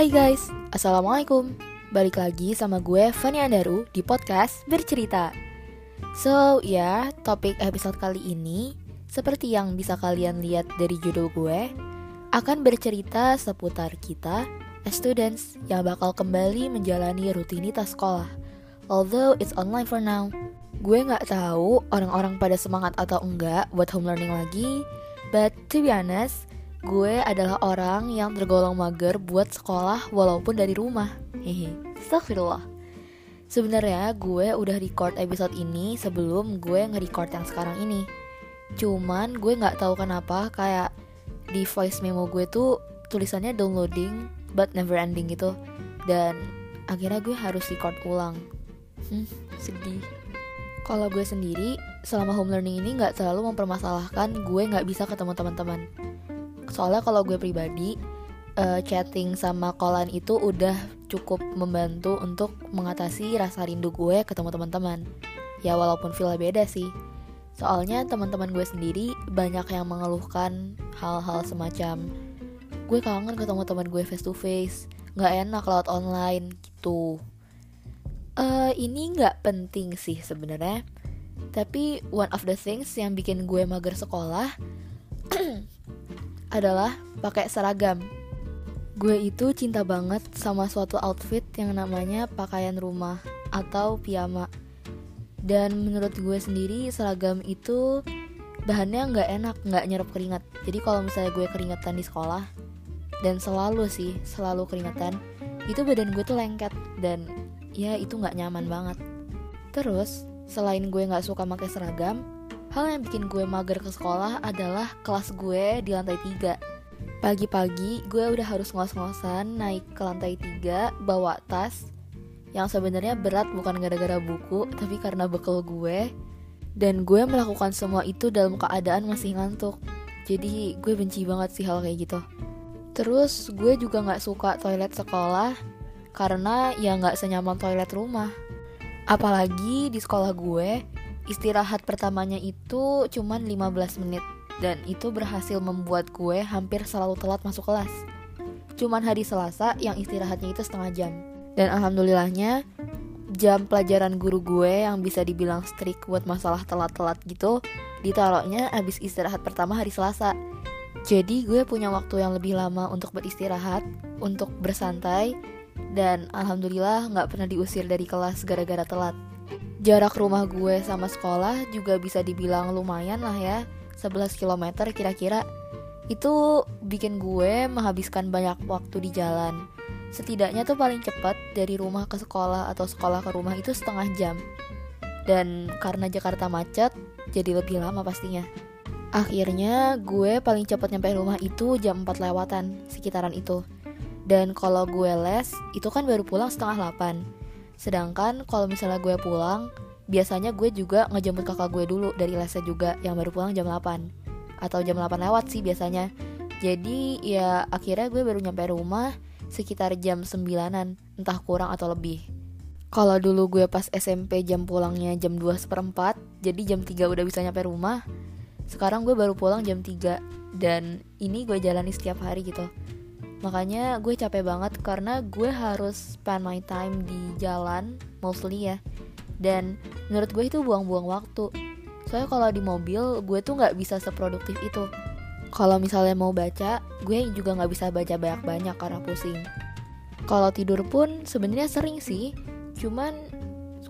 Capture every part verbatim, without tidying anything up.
Hai guys, Assalamualaikum. Balik lagi sama gue Fanny Andaru di podcast Bercerita. So ya, yeah, topik episode kali ini, seperti yang bisa kalian lihat dari judul gue, akan bercerita seputar kita, as students, yang bakal kembali menjalani rutinitas sekolah. Although it's online for now. Gue gak tahu orang-orang pada semangat atau enggak buat home learning lagi, but to be honest, gue adalah orang yang tergolong mager buat sekolah walaupun dari rumah. Hehe. Astagfirullah. Sebenarnya gue udah record episode ini sebelum gue nge-record yang sekarang ini. Cuman gue nggak tahu kenapa kayak di voice memo gue tuh tulisannya downloading but never ending gitu. Dan akhirnya gue harus record ulang. Hmm, sedih. Kalau gue sendiri selama home learning ini nggak terlalu mempermasalahkan gue nggak bisa ketemu teman-teman. Soalnya kalau gue pribadi uh, chatting sama Colin itu udah cukup membantu untuk mengatasi rasa rindu gue ketemu teman-teman. Ya walaupun feel beda sih. Soalnya teman-teman gue sendiri banyak yang mengeluhkan hal-hal semacam gue kangen ketemu teman gue face to face, nggak enak lewat online gitu. Uh, ini nggak penting sih sebenarnya. Tapi one of the things yang bikin gue mager sekolah adalah pakai seragam. Gue itu cinta banget sama suatu outfit yang namanya pakaian rumah atau piyama. Dan menurut gue sendiri seragam itu bahannya nggak enak, nggak nyerap keringat. Jadi kalau misalnya gue keringetan di sekolah, dan selalu sih selalu keringetan, itu badan gue tuh lengket dan ya itu nggak nyaman banget. Terus selain gue nggak suka pakai seragam, hal yang bikin gue mager ke sekolah adalah kelas gue di lantai tiga. Pagi-pagi gue udah harus ngos-ngosan naik ke lantai tiga bawa tas yang sebenarnya berat bukan gara-gara buku, tapi karena bekal gue. Dan gue melakukan semua itu dalam keadaan masih ngantuk. Jadi gue benci banget sih hal kayak gitu. Terus gue juga gak suka toilet sekolah karena ya gak senyaman toilet rumah. Apalagi di sekolah gue istirahat pertamanya itu cuman lima belas menit. Dan itu berhasil membuat gue hampir selalu telat masuk kelas. Cuman hari Selasa yang istirahatnya itu setengah jam. Dan alhamdulillahnya jam pelajaran guru gue yang bisa dibilang strict buat masalah telat-telat gitu, ditaruhnya abis istirahat pertama hari Selasa. Jadi gue punya waktu yang lebih lama untuk beristirahat, untuk bersantai. Dan alhamdulillah gak pernah diusir dari kelas gara-gara telat. Jarak rumah gue sama sekolah juga bisa dibilang lumayan lah ya, sebelas kilometer kira-kira. Itu bikin gue menghabiskan banyak waktu di jalan. Setidaknya tuh paling cepat dari rumah ke sekolah atau sekolah ke rumah itu setengah jam. Dan karena Jakarta macet, jadi lebih lama pastinya. Akhirnya gue paling cepat nyampe rumah itu jam empat lewatan, sekitaran itu. Dan kalau gue les, itu kan baru pulang setengah delapan. Sedangkan kalau misalnya gue pulang, biasanya gue juga ngejemput kakak gue dulu dari lesnya juga yang baru pulang jam delapan. Atau jam delapan lewat sih biasanya. Jadi ya akhirnya gue baru nyampe rumah sekitar jam sembilanan, entah kurang atau lebih. Kalau dulu gue pas S M P jam pulangnya jam dua seperempat, jadi jam tiga udah bisa nyampe rumah. Sekarang gue baru pulang jam tiga dan ini gue jalani setiap hari gitu. Makanya gue capek banget karena gue harus spend my time di jalan, mostly ya. Dan menurut gue itu buang-buang waktu. Soalnya kalau di mobil, gue tuh gak bisa seproduktif itu. Kalau misalnya mau baca, gue juga gak bisa baca banyak-banyak karena pusing. Kalau tidur pun sebenarnya sering sih, cuman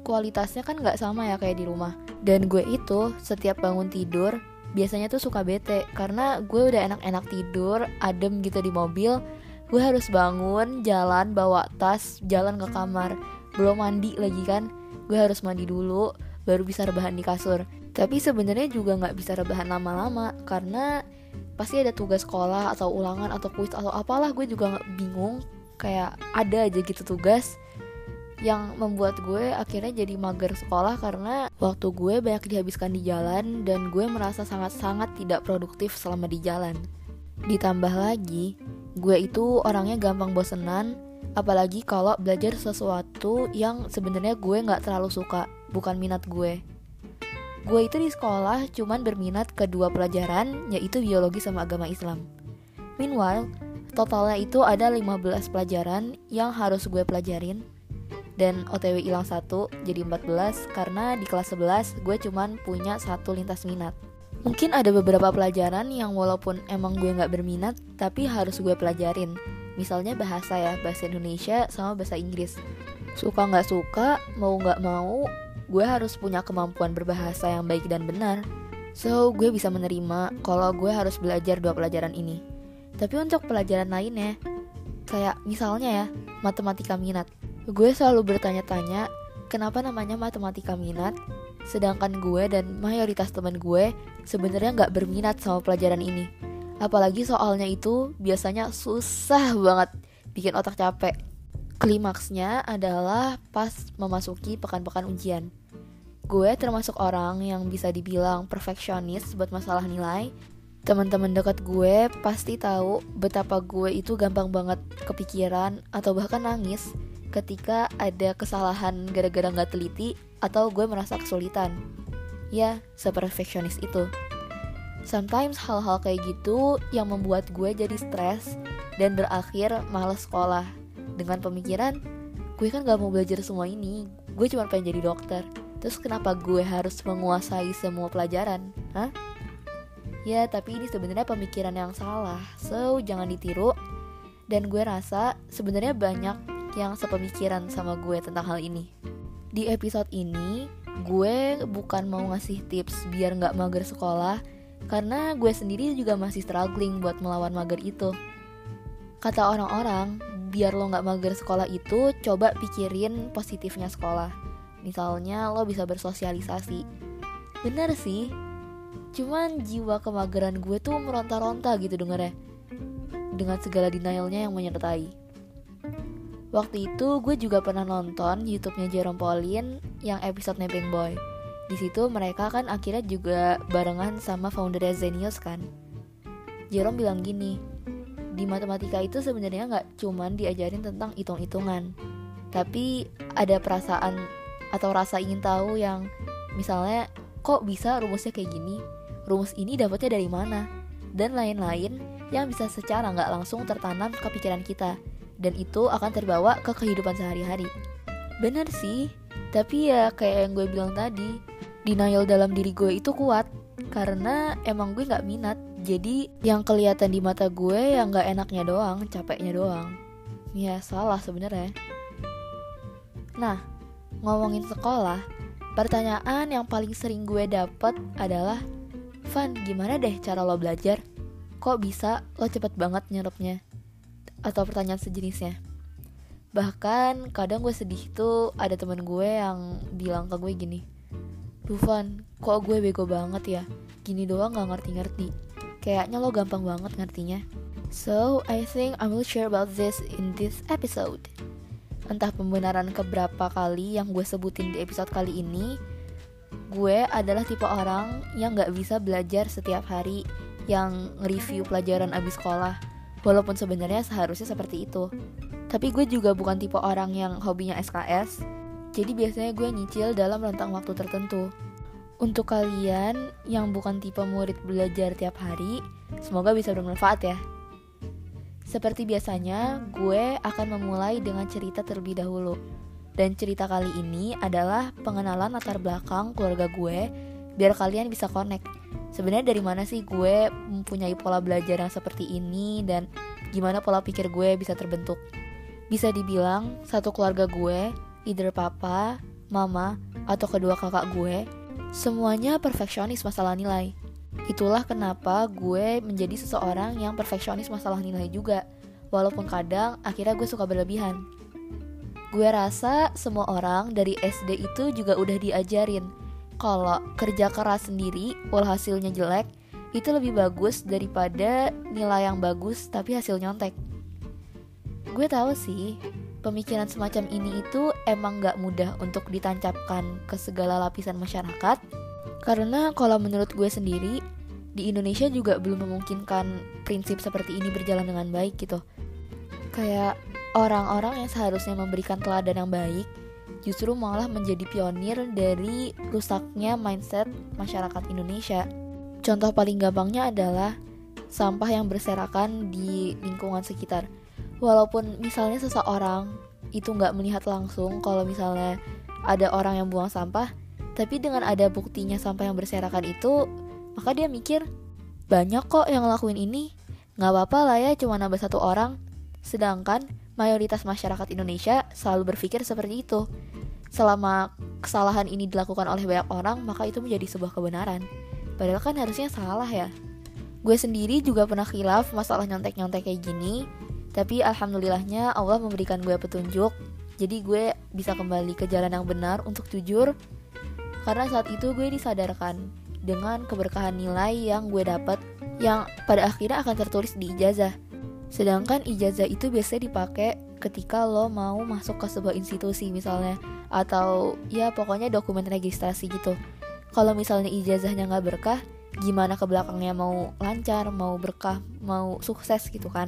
kualitasnya kan gak sama ya kayak di rumah. Dan gue itu setiap bangun tidur, biasanya tuh suka bete karena gue udah enak-enak tidur, adem gitu di mobil. Gue harus bangun, jalan, bawa tas, jalan ke kamar. Belum mandi lagi kan. Gue harus mandi dulu, baru bisa rebahan di kasur. Tapi sebenarnya juga gak bisa rebahan lama-lama karena pasti ada tugas sekolah atau ulangan atau kuis atau apalah. Gue juga gak bingung, kayak ada aja gitu tugas yang membuat gue akhirnya jadi mager sekolah karena waktu gue banyak dihabiskan di jalan dan gue merasa sangat-sangat tidak produktif selama di jalan. Ditambah lagi, gue itu orangnya gampang bosenan, apalagi kalau belajar sesuatu yang sebenarnya gue nggak terlalu suka, bukan minat gue. Gue itu di sekolah cuman berminat kedua pelajaran, yaitu biologi sama agama Islam. Meanwhile, Totalnya itu ada lima belas pelajaran yang harus gue pelajarin. Dan O T W hilang satu, jadi empat belas, karena di kelas sebelas gue cuman punya satu lintas minat. Mungkin ada beberapa pelajaran yang walaupun emang gue gak berminat, tapi harus gue pelajarin. Misalnya bahasa ya, bahasa Indonesia sama bahasa Inggris. Suka gak suka, mau gak mau, gue harus punya kemampuan berbahasa yang baik dan benar. So, gue bisa menerima kalau gue harus belajar dua pelajaran ini. Tapi untuk pelajaran lainnya, kayak misalnya ya, matematika minat. Gue selalu bertanya-tanya, kenapa namanya matematika minat, sedangkan gue dan mayoritas teman gue sebenarnya nggak berminat sama pelajaran ini. Apalagi soalnya itu biasanya susah banget, bikin otak capek. Klimaksnya adalah pas memasuki pekan-pekan ujian. Gue termasuk orang yang bisa dibilang perfeksionis buat masalah nilai. Teman-teman dekat gue pasti tahu betapa gue itu gampang banget kepikiran atau bahkan nangis ketika ada kesalahan gara-gara gak teliti atau gue merasa kesulitan. Ya, seperfeksionis itu. Sometimes hal-hal kayak gitu yang membuat gue jadi stres dan berakhir malas sekolah. Dengan pemikiran, gue kan gak mau belajar semua ini, gue cuma pengen jadi dokter. Terus kenapa gue harus menguasai semua pelajaran? Hah? Ya, tapi ini sebenarnya pemikiran yang salah, so jangan ditiru. Dan gue rasa sebenarnya banyak yang sepemikiran sama gue tentang hal ini. Di episode ini, gue bukan mau ngasih tips biar gak mager sekolah, karena gue sendiri juga masih struggling buat melawan mager itu. Kata orang-orang, biar lo gak mager sekolah itu, coba pikirin positifnya sekolah. Misalnya lo bisa bersosialisasi. Bener sih, cuman jiwa kemageran gue tuh meronta-ronta gitu dengernya, dengan segala denialnya yang menyertai. Waktu itu gue juga pernah nonton YouTube-nya Jerome Polin yang episode Nebeng Boy. Di situ mereka kan akhirnya juga barengan sama foundernya Zenius kan. Jerome bilang gini, di matematika itu sebenarnya nggak cuman diajarin tentang hitung-hitungan, tapi ada perasaan atau rasa ingin tahu yang misalnya kok bisa rumusnya kayak gini, rumus ini dapatnya dari mana, dan lain-lain yang bisa secara nggak langsung tertanam ke pikiran kita. Dan itu akan terbawa ke kehidupan sehari-hari. Bener sih, tapi ya kayak yang gue bilang tadi, denial dalam diri gue itu kuat, karena emang gue gak minat. Jadi yang kelihatan di mata gue yang gak enaknya doang, capeknya doang. Ya salah sebenarnya. Nah, ngomongin sekolah, pertanyaan yang paling sering gue dapet adalah, Van, gimana deh cara lo belajar? Kok bisa lo cepet banget nyerapnya? Atau pertanyaan sejenisnya. Bahkan kadang gue sedih tuh, ada teman gue yang bilang ke gue gini, duh Van, kok gue bego banget ya, gini doang gak ngerti-ngerti, kayaknya lo gampang banget ngertinya. So I think I will share about this in this episode. Entah pembenaran keberapa kali yang gue sebutin di episode kali ini, gue adalah tipe orang yang gak bisa belajar setiap hari, yang review pelajaran abis sekolah. Walaupun sebenarnya seharusnya seperti itu. Tapi gue juga bukan tipe orang yang hobinya S K S. Jadi biasanya gue nyicil dalam rentang waktu tertentu. Untuk kalian yang bukan tipe murid belajar tiap hari, semoga bisa bermanfaat ya. Seperti biasanya, gue akan memulai dengan cerita terlebih dahulu. Dan cerita kali ini adalah pengenalan latar belakang keluarga gue, biar kalian bisa connect. Sebenarnya dari mana sih gue mempunyai pola belajar yang seperti ini, dan gimana pola pikir gue bisa terbentuk. Bisa dibilang satu keluarga gue, either papa, mama, atau kedua kakak gue, semuanya perfeksionis masalah nilai. Itulah kenapa gue menjadi seseorang yang perfeksionis masalah nilai juga, walaupun kadang akhirnya gue suka berlebihan. Gue rasa semua orang dari S D itu juga udah diajarin kalau kerja keras sendiri, walau hasilnya jelek, itu lebih bagus daripada nilai yang bagus tapi hasil nyontek. Gue tahu sih, pemikiran semacam ini itu emang gak mudah untuk ditancapkan ke segala lapisan masyarakat, karena kalau menurut gue sendiri, di Indonesia juga belum memungkinkan prinsip seperti ini berjalan dengan baik gitu. Kayak orang-orang yang seharusnya memberikan teladan yang baik, justru malah menjadi pionir dari rusaknya mindset masyarakat Indonesia. Contoh paling gampangnya adalah sampah yang berserakan di lingkungan sekitar. Walaupun misalnya seseorang itu gak melihat langsung kalau misalnya ada orang yang buang sampah, tapi dengan ada buktinya sampah yang berserakan itu, maka dia mikir, banyak kok yang ngelakuin ini, gak apa-apa lah ya cuma nambah satu orang. Sedangkan mayoritas masyarakat Indonesia selalu berpikir seperti itu. Selama kesalahan ini dilakukan oleh banyak orang, maka itu menjadi sebuah kebenaran. Padahal kan harusnya salah ya. Gue sendiri juga pernah khilaf masalah nyontek-nyontek kayak gini, tapi alhamdulillahnya Allah memberikan gue petunjuk. Jadi gue bisa kembali ke jalan yang benar untuk jujur, karena saat itu gue disadarkan dengan keberkahan nilai yang gue dapat, yang pada akhirnya akan tertulis di ijazah. Sedangkan ijazah itu biasanya dipakai ketika lo mau masuk ke sebuah institusi misalnya, atau ya pokoknya dokumen registrasi gitu. Kalau misalnya ijazahnya gak berkah, gimana ke belakangnya mau lancar, mau berkah, mau sukses gitu kan.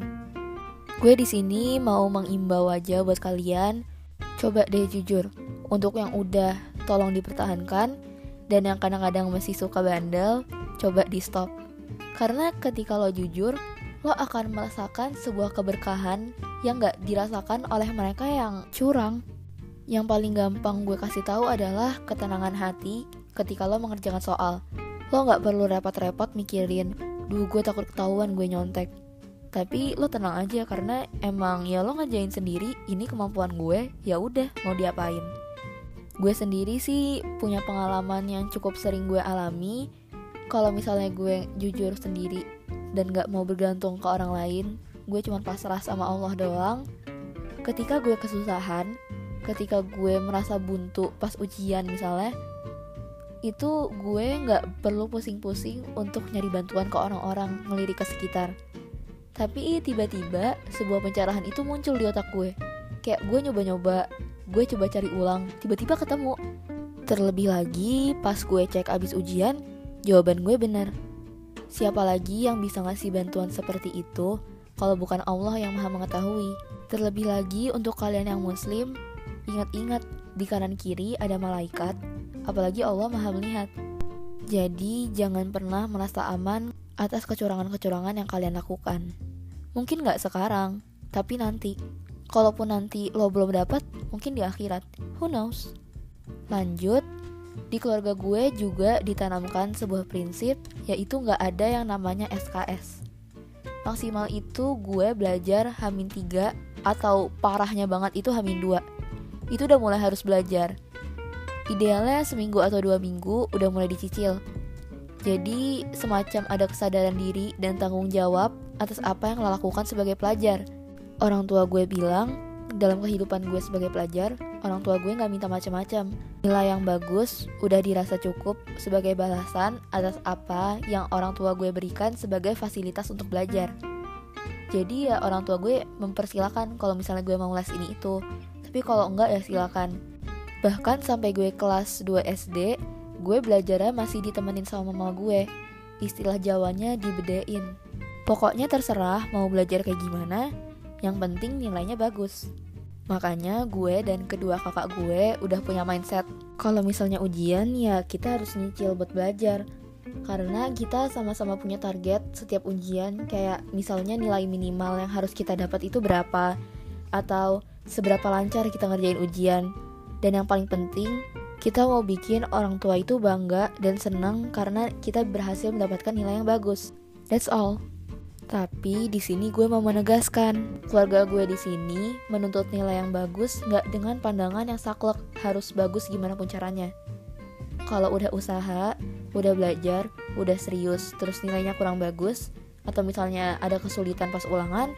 Gue di sini mau mengimbau aja buat kalian, coba deh jujur. Untuk yang udah tolong dipertahankan, dan yang kadang-kadang masih suka bandel, coba di stop. Karena ketika lo jujur, lo akan merasakan sebuah keberkahan yang gak dirasakan oleh mereka yang curang. Yang paling gampang gue kasih tahu adalah ketenangan hati ketika lo mengerjakan soal. Lo gak perlu repot-repot mikirin, duh gue takut ketahuan gue nyontek. Tapi lo tenang aja karena emang ya lo ngerjain sendiri, ini kemampuan gue, ya udah mau diapain. Gue sendiri sih punya pengalaman yang cukup sering gue alami. Kalau misalnya gue jujur sendiri dan gak mau bergantung ke orang lain, gue cuma pasrah sama Allah doang. Ketika gue kesusahan, ketika gue merasa buntu pas ujian misalnya, itu gue gak perlu pusing-pusing untuk nyari bantuan ke orang-orang, ngelirik ke sekitar. Tapi tiba-tiba sebuah pencerahan itu muncul di otak gue. Kayak gue nyoba-nyoba, gue coba cari ulang, tiba-tiba ketemu. Terlebih lagi pas gue cek abis ujian, jawaban gue benar. Siapa lagi yang bisa ngasih bantuan seperti itu kalau bukan Allah yang maha mengetahui. Terlebih lagi untuk kalian yang muslim, ingat-ingat di kanan kiri ada malaikat, apalagi Allah maha melihat. Jadi jangan pernah merasa aman atas kecurangan-kecurangan yang kalian lakukan. Mungkin gak sekarang, tapi nanti. Kalaupun nanti lo belum dapat, mungkin di akhirat. Who knows? Lanjut. Di keluarga gue juga ditanamkan sebuah prinsip, yaitu gak ada yang namanya S K S. Maksimal itu gue belajar H minus tiga, atau parahnya banget itu H minus dua. Itu udah mulai harus belajar. Idealnya seminggu atau dua minggu udah mulai dicicil. Jadi semacam ada kesadaran diri dan tanggung jawab atas apa yang lo lakukan sebagai pelajar. Orang tua gue bilang, dalam kehidupan gue sebagai pelajar, orang tua gue gak minta macam-macam. Nilai yang bagus udah dirasa cukup sebagai balasan atas apa yang orang tua gue berikan sebagai fasilitas untuk belajar. Jadi ya orang tua gue mempersilakan kalau misalnya gue mau les ini itu. Tapi kalau enggak ya silakan. Bahkan sampai gue kelas dua S D, gue belajarnya masih ditemenin sama mama gue. Istilah Jawanya dibedain. Pokoknya terserah mau belajar kayak gimana, yang penting nilainya bagus. Makanya gue dan kedua kakak gue udah punya mindset, kalau misalnya ujian ya kita harus nyicil buat belajar. Karena kita sama-sama punya target setiap ujian, kayak misalnya nilai minimal yang harus kita dapat itu berapa, atau seberapa lancar kita ngerjain ujian. Dan yang paling penting, kita mau bikin orang tua itu bangga dan senang karena kita berhasil mendapatkan nilai yang bagus. That's all. Tapi di sini gue mau menegaskan, keluarga gue di sini menuntut nilai yang bagus nggak dengan pandangan yang saklek, harus bagus gimana pun caranya. Kalau udah usaha, udah belajar, udah serius, terus nilainya kurang bagus, atau misalnya ada kesulitan pas ulangan,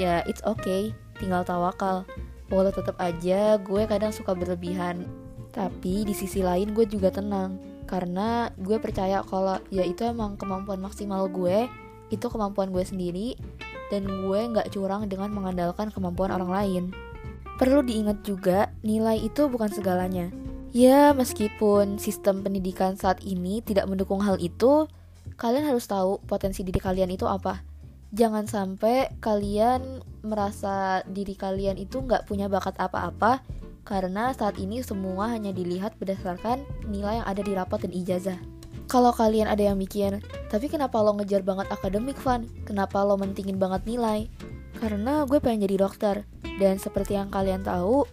ya it's okay, tinggal tawakal. Walau tetap aja gue kadang suka berlebihan, tapi di sisi lain gue juga tenang, karena gue percaya kalau ya itu emang kemampuan maksimal gue. Itu kemampuan gue sendiri, dan gue gak curang dengan mengandalkan kemampuan orang lain. Perlu diingat juga, nilai itu bukan segalanya. Ya, meskipun sistem pendidikan saat ini tidak mendukung hal itu, kalian harus tahu potensi diri kalian itu apa. Jangan sampai kalian merasa diri kalian itu gak punya bakat apa-apa, karena saat ini semua hanya dilihat berdasarkan nilai yang ada di rapot dan ijazah. Kalau kalian ada yang mikir, tapi kenapa lo ngejar banget akademik, Van? Kenapa lo mentingin banget nilai? Karena gue pengen jadi dokter. Dan seperti yang kalian tahu,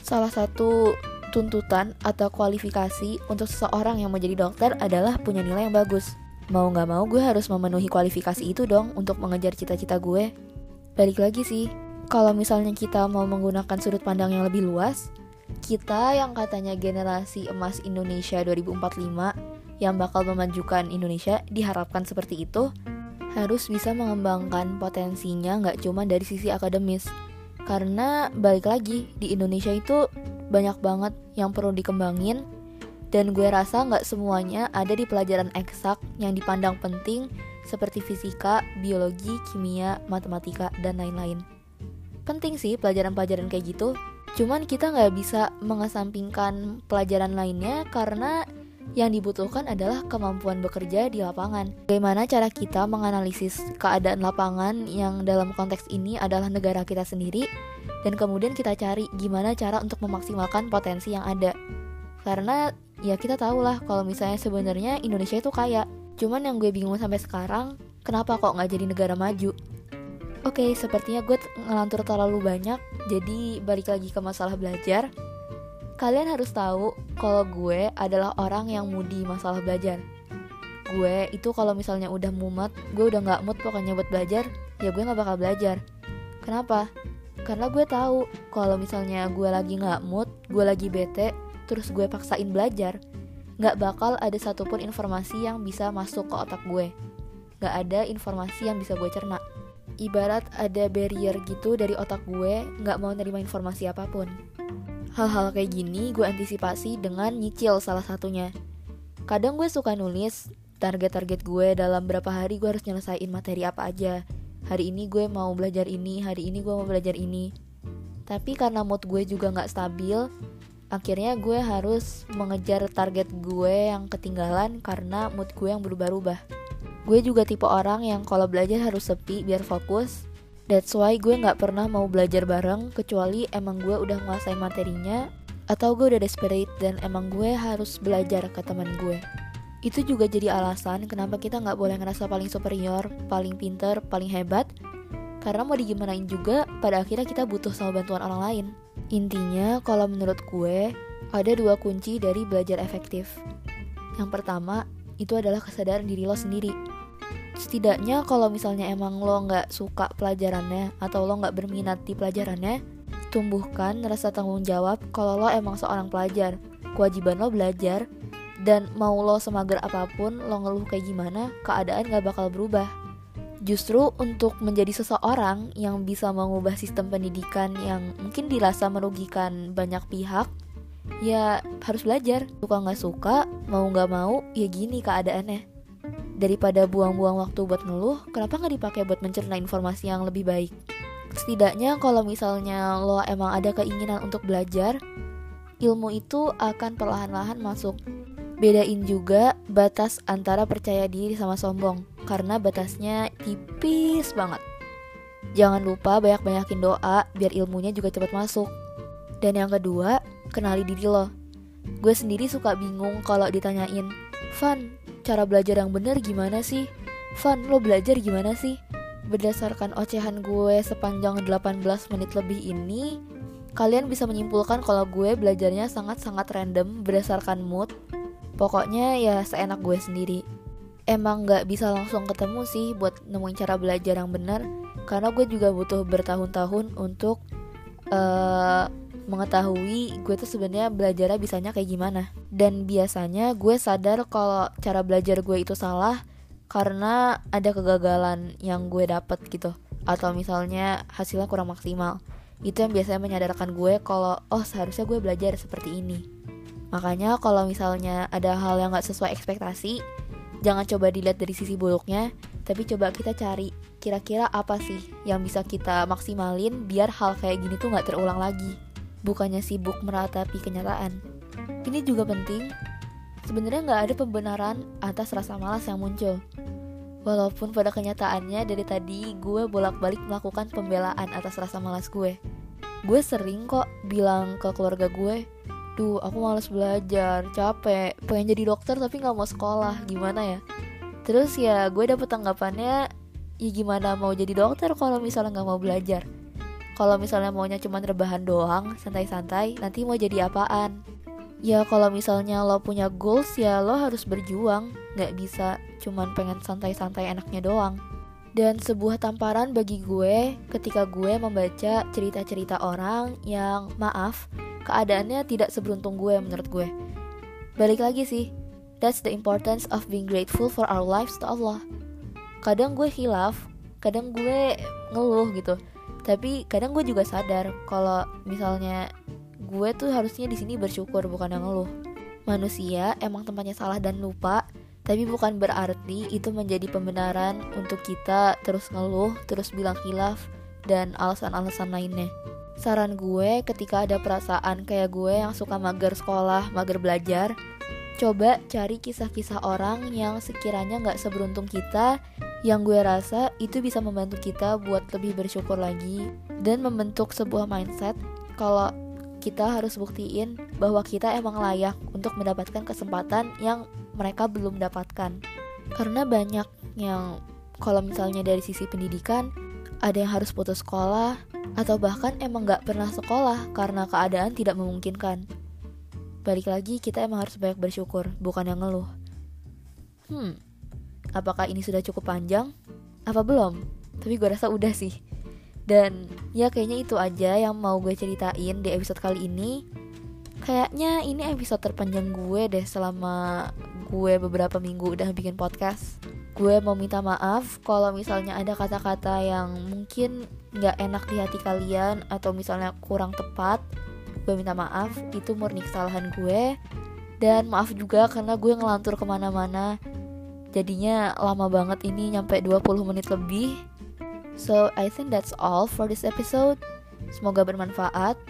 salah satu tuntutan atau kualifikasi untuk seseorang yang mau jadi dokter adalah punya nilai yang bagus. Mau gak mau gue harus memenuhi kualifikasi itu dong untuk mengejar cita-cita gue. Balik lagi sih, kalau misalnya kita mau menggunakan sudut pandang yang lebih luas, kita yang katanya generasi emas Indonesia dua ribu empat puluh lima yang bakal memajukan Indonesia diharapkan seperti itu, harus bisa mengembangkan potensinya nggak cuma dari sisi akademis. Karena balik lagi, di Indonesia itu banyak banget yang perlu dikembangin, dan gue rasa nggak semuanya ada di pelajaran eksak yang dipandang penting seperti fisika, biologi, kimia, matematika, dan lain-lain. Penting sih pelajaran-pelajaran kayak gitu, cuman kita nggak bisa mengesampingkan pelajaran lainnya karena yang dibutuhkan adalah kemampuan bekerja di lapangan. Bagaimana cara kita menganalisis keadaan lapangan yang dalam konteks ini adalah negara kita sendiri, dan kemudian kita cari gimana cara untuk memaksimalkan potensi yang ada. Karena ya kita tahu lah kalau misalnya sebenarnya Indonesia itu kaya. Cuman yang gue bingung sampai sekarang, kenapa kok nggak jadi negara maju? Oke, sepertinya gue ngelantur terlalu banyak. Jadi balik lagi ke masalah belajar. Kalian harus tahu kalau gue adalah orang yang moody masalah belajar. Gue itu kalau misalnya udah mumet, gue udah gak mood pokoknya buat belajar, ya gue gak bakal belajar. Kenapa? Karena gue tahu kalau misalnya gue lagi gak mood, gue lagi bete, terus gue paksain belajar, gak bakal ada satupun informasi yang bisa masuk ke otak gue. Gak ada informasi yang bisa gue cerna. Ibarat ada barrier gitu dari otak gue, gak mau nerima informasi apapun. Hal-hal kayak gini gue antisipasi dengan nyicil salah satunya. Kadang gue suka nulis target-target gue dalam berapa hari gue harus nyelesain materi apa aja. Hari ini gue mau belajar ini, hari ini gue mau belajar ini. Tapi karena mood gue juga gak stabil, akhirnya gue harus mengejar target gue yang ketinggalan karena mood gue yang berubah-ubah. Gue juga tipe orang yang kalau belajar harus sepi biar fokus. That's why gue gak pernah mau belajar bareng kecuali emang gue udah nguasain materinya atau gue udah desperate dan emang gue harus belajar ke teman gue. Itu juga jadi alasan kenapa kita gak boleh ngerasa paling superior, paling pinter, paling hebat. Karena mau digimanain juga, pada akhirnya kita butuh sama bantuan orang lain. Intinya, kalau menurut gue, ada dua kunci dari belajar efektif. Yang pertama, itu adalah kesadaran diri lo sendiri. Setidaknya kalau misalnya emang lo gak suka pelajarannya atau lo gak berminat di pelajarannya, tumbuhkan rasa tanggung jawab kalau lo emang seorang pelajar. Kewajiban lo belajar, dan mau lo semager apapun, lo ngeluh kayak gimana, keadaan gak bakal berubah. Justru untuk menjadi seseorang yang bisa mengubah sistem pendidikan yang mungkin dirasa merugikan banyak pihak, ya harus belajar. Suka gak suka, mau gak mau, ya gini keadaannya. Daripada buang-buang waktu buat ngeluh, kenapa nggak dipakai buat mencerna informasi yang lebih baik? Setidaknya kalau misalnya lo emang ada keinginan untuk belajar, ilmu itu akan perlahan-lahan masuk. Bedain juga batas antara percaya diri sama sombong, karena batasnya tipis banget. Jangan lupa banyak-banyakin doa biar ilmunya juga cepat masuk. Dan yang kedua, kenali diri lo. Gue sendiri suka bingung kalau ditanyain, Van, cara belajar yang benar gimana sih? Van, lo belajar gimana sih? Berdasarkan ocehan gue sepanjang delapan belas menit lebih ini, kalian bisa menyimpulkan kalau gue belajarnya sangat-sangat random berdasarkan mood. Pokoknya ya seenak gue sendiri. Emang gak bisa langsung ketemu sih buat nemuin cara belajar yang benar, karena gue juga butuh bertahun-tahun untuk uh, mengetahui gue tuh sebenarnya belajarnya bisanya kayak gimana. Dan biasanya gue sadar kalau cara belajar gue itu salah karena ada kegagalan yang gue dapet gitu, atau misalnya hasilnya kurang maksimal. Itu yang biasanya menyadarkan gue kalau oh seharusnya gue belajar seperti ini. Makanya kalau misalnya ada hal yang gak sesuai ekspektasi, jangan coba dilihat dari sisi buruknya, tapi coba kita cari kira-kira apa sih yang bisa kita maksimalin biar hal kayak gini tuh gak terulang lagi. Bukannya sibuk meratapi kenyataan. Ini juga penting. Sebenarnya gak ada pembenaran atas rasa malas yang muncul. Walaupun pada kenyataannya dari tadi gue bolak-balik melakukan pembelaan atas rasa malas gue. Gue sering kok bilang ke keluarga gue, duh aku malas belajar, capek, pengen jadi dokter tapi gak mau sekolah, gimana ya. Terus ya gue dapet tanggapannya, ya gimana mau jadi dokter kalau misalnya gak mau belajar. Kalau misalnya maunya cuma rebahan doang, santai-santai, nanti mau jadi apaan? Ya kalau misalnya lo punya goals ya lo harus berjuang, gak bisa cuman pengen santai-santai enaknya doang. Dan sebuah tamparan bagi gue ketika gue membaca cerita-cerita orang yang, maaf, keadaannya tidak seberuntung gue menurut gue. Balik lagi sih, that's the importance of being grateful for our lives to Allah. Kadang gue khilaf, kadang gue ngeluh gitu. Tapi kadang gue juga sadar kalau misalnya gue tuh harusnya di sini bersyukur bukan ngeluh. Manusia emang tempatnya salah dan lupa, tapi bukan berarti itu menjadi pembenaran untuk kita terus ngeluh, terus bilang khilaf, dan alasan-alasan lainnya. Saran gue ketika ada perasaan kayak gue yang suka mager sekolah, mager belajar, coba cari kisah-kisah orang yang sekiranya gak seberuntung kita, yang gue rasa itu bisa membantu kita buat lebih bersyukur lagi dan membentuk sebuah mindset kalau kita harus buktiin bahwa kita emang layak untuk mendapatkan kesempatan yang mereka belum dapatkan. Karena banyak yang kalau misalnya dari sisi pendidikan, ada yang harus putus sekolah atau bahkan emang gak pernah sekolah karena keadaan tidak memungkinkan. Balik lagi, kita emang harus banyak bersyukur, bukan yang ngeluh. Hmm... Apakah ini sudah cukup panjang? Apa belum? Tapi gue rasa udah sih. Dan ya kayaknya itu aja yang mau gue ceritain di episode kali ini. Kayaknya ini episode terpanjang gue deh selama gue beberapa minggu udah bikin podcast. Gue mau minta maaf kalau misalnya ada kata-kata yang mungkin gak enak di hati kalian atau misalnya kurang tepat. Gue minta maaf, itu murni kesalahan gue. Dan maaf juga karena gue ngelantur kemana-mana, jadinya lama banget ini nyampe dua puluh menit lebih. So I think that's all for this episode. Semoga bermanfaat.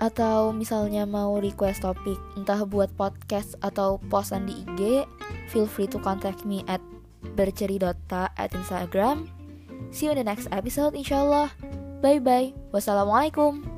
Atau misalnya mau request topik, entah buat podcast atau postan di I G, feel free to contact me at bercerita at Instagram. See you in the next episode, insyaallah. Bye bye. Wassalamualaikum.